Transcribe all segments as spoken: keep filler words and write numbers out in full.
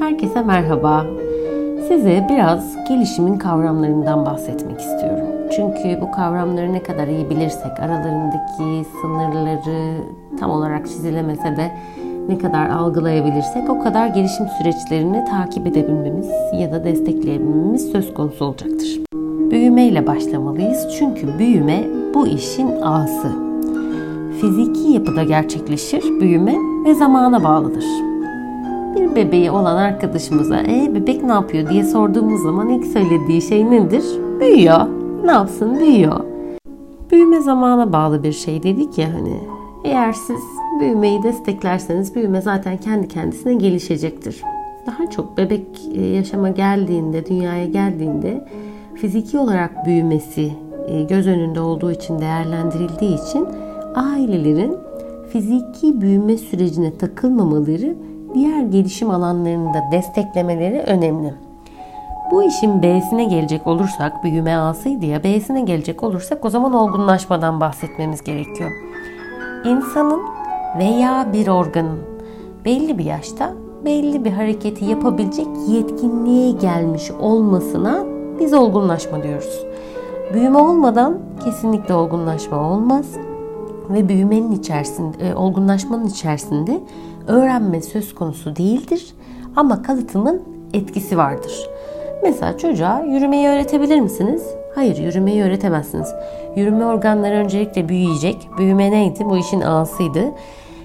Herkese merhaba. Size biraz gelişimin kavramlarından bahsetmek istiyorum. Çünkü bu kavramları ne kadar iyi bilirsek, aralarındaki sınırları tam olarak çizilemese de ne kadar algılayabilirsek o kadar gelişim süreçlerini takip edebilmemiz ya da destekleyebilmemiz söz konusu olacaktır. Büyümeyle başlamalıyız çünkü büyüme bu işin ağası. Fiziki yapıda gerçekleşir büyüme ve zamana bağlıdır. Bir bebeği olan arkadaşımıza e, bebek ne yapıyor diye sorduğumuz zaman ilk söylediği şey nedir? Büyüyor. Ne yapsın? Büyüyor. Büyüme zamana bağlı bir şey dedik ya hani. Eğer siz büyümeyi desteklerseniz büyüme zaten kendi kendisine gelişecektir. Daha çok bebek yaşama geldiğinde, dünyaya geldiğinde fiziki olarak büyümesi göz önünde olduğu için, değerlendirildiği için ailelerin fiziki büyüme sürecine takılmamaları, diğer gelişim alanlarında desteklemeleri önemli. Bu işin B'sine gelecek olursak, büyüme A'sıydı ya, B'sine gelecek olursak o zaman olgunlaşmadan bahsetmemiz gerekiyor. İnsanın veya bir organın belli bir yaşta belli bir hareketi yapabilecek yetkinliğe gelmiş olmasına biz olgunlaşma diyoruz. Büyüme olmadan kesinlikle olgunlaşma olmaz ve büyümenin içerisinde, olgunlaşmanın içerisinde öğrenme söz konusu değildir ama kalıtımın etkisi vardır. Mesela çocuğa yürümeyi öğretebilir misiniz? Hayır, yürümeyi öğretemezsiniz. Yürüme organları öncelikle büyüyecek. Büyüme neydi? Bu işin ağasıydı.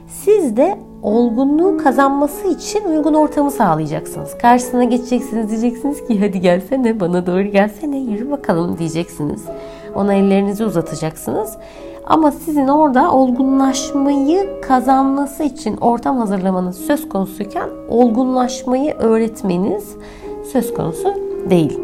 Siz de olgunluğu kazanması için uygun ortamı sağlayacaksınız. Karşısına geçeceksiniz, diyeceksiniz ki hadi gelsene, bana doğru gelsene, yürü bakalım diyeceksiniz. Ona ellerinizi uzatacaksınız. Ama sizin orada olgunlaşmayı kazanması için ortam hazırlamanız söz konusuyken olgunlaşmayı öğretmeniz söz konusu değil.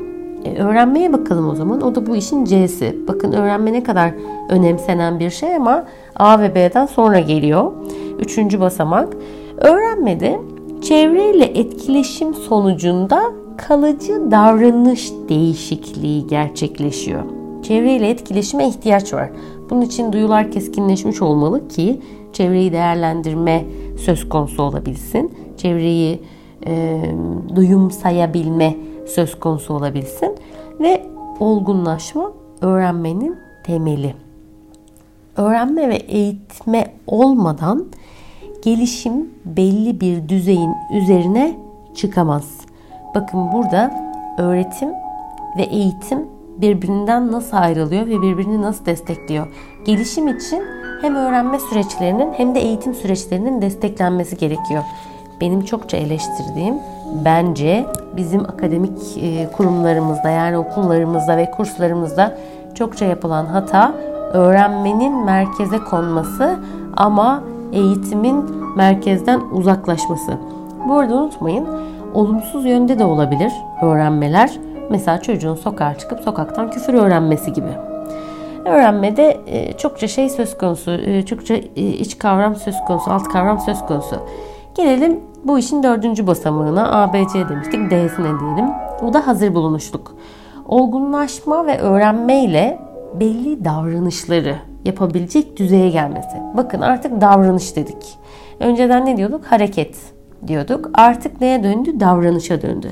E, öğrenmeye bakalım o zaman. O da bu işin C'si. Bakın, öğrenme ne kadar önemsenen bir şey ama A ve B'den sonra geliyor. Üçüncü basamak. Öğrenmede çevreyle etkileşim sonucunda kalıcı davranış değişikliği gerçekleşiyor. Çevreyle etkileşime ihtiyaç var. Bunun için duyular keskinleşmiş olmalı ki çevreyi değerlendirme söz konusu olabilsin. Çevreyi e, duyumsayabilme söz konusu olabilsin. Ve olgunlaşma öğrenmenin temeli. Öğrenme ve eğitme olmadan gelişim belli bir düzeyin üzerine çıkamaz. Bakın, burada öğretim ve eğitim birbirinden nasıl ayrılıyor ve birbirini nasıl destekliyor? Gelişim için hem öğrenme süreçlerinin hem de eğitim süreçlerinin desteklenmesi gerekiyor. Benim çokça eleştirdiğim, bence bizim akademik kurumlarımızda, yani okullarımızda ve kurslarımızda çokça yapılan hata öğrenmenin merkeze konması ama eğitimin merkezden uzaklaşması. Bu arada unutmayın, olumsuz yönde de olabilir öğrenmeler. Mesela çocuğun sokağa çıkıp sokaktan küfür öğrenmesi gibi. Öğrenmede çokça şey söz konusu, çokça iç kavram söz konusu, alt kavram söz konusu. Gelelim bu işin dördüncü basamağına, A, B, C demiştik, D'sine diyelim. O da hazır bulunuşluk. Olgunlaşma ve öğrenmeyle belli davranışları yapabilecek düzeye gelmesi. Bakın, artık davranış dedik. Önceden ne diyorduk? Hareket diyorduk. Artık neye döndü? Davranışa döndü.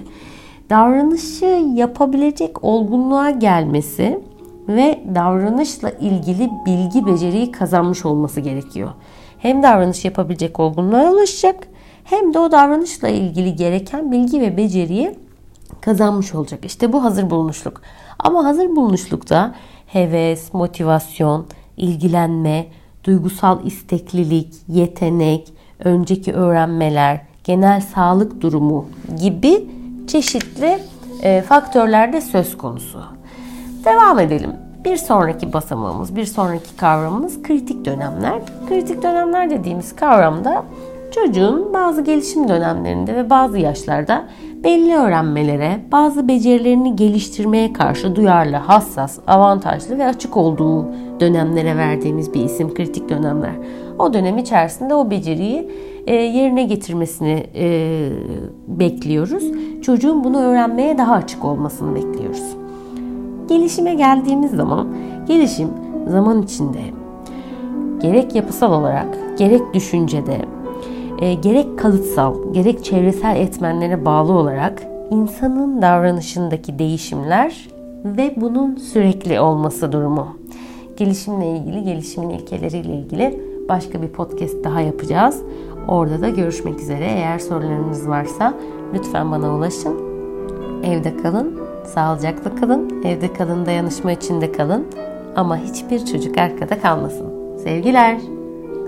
Davranışı yapabilecek olgunluğa gelmesi ve davranışla ilgili bilgi, beceriyi kazanmış olması gerekiyor. Hem davranış yapabilecek olgunluğa ulaşacak, hem de o davranışla ilgili gereken bilgi ve beceriyi kazanmış olacak. İşte bu hazır bulunuşluk. Ama hazır bulunuşlukta heves, motivasyon, ilgilenme, duygusal isteklilik, yetenek, önceki öğrenmeler, genel sağlık durumu gibi çeşitli faktörler de söz konusu. Devam edelim. Bir sonraki basamağımız, bir sonraki kavramımız kritik dönemler. Kritik dönemler dediğimiz kavramda çocuğun bazı gelişim dönemlerinde ve bazı yaşlarda belli öğrenmelere, bazı becerilerini geliştirmeye karşı duyarlı, hassas, avantajlı ve açık olduğu dönemlere verdiğimiz bir isim kritik dönemler. O dönem içerisinde o beceriyi yerine getirmesini bekliyoruz. Çocuğun bunu öğrenmeye daha açık olmasını bekliyoruz. Gelişime geldiğimiz zaman, gelişim zaman içinde gerek yapısal olarak, gerek düşüncede, e, gerek kalıtsal gerek çevresel etmenlere bağlı olarak insanın davranışındaki değişimler ve bunun sürekli olması durumu. Gelişimle ilgili, gelişimin ilkeleriyle ilgili başka bir podcast daha yapacağız. Orada da görüşmek üzere. Eğer sorularınız varsa lütfen bana ulaşın. Evde kalın, sağlıcakla kalın. Evde kalın, dayanışma içinde kalın. Ama hiçbir çocuk arkada kalmasın. Sevgiler.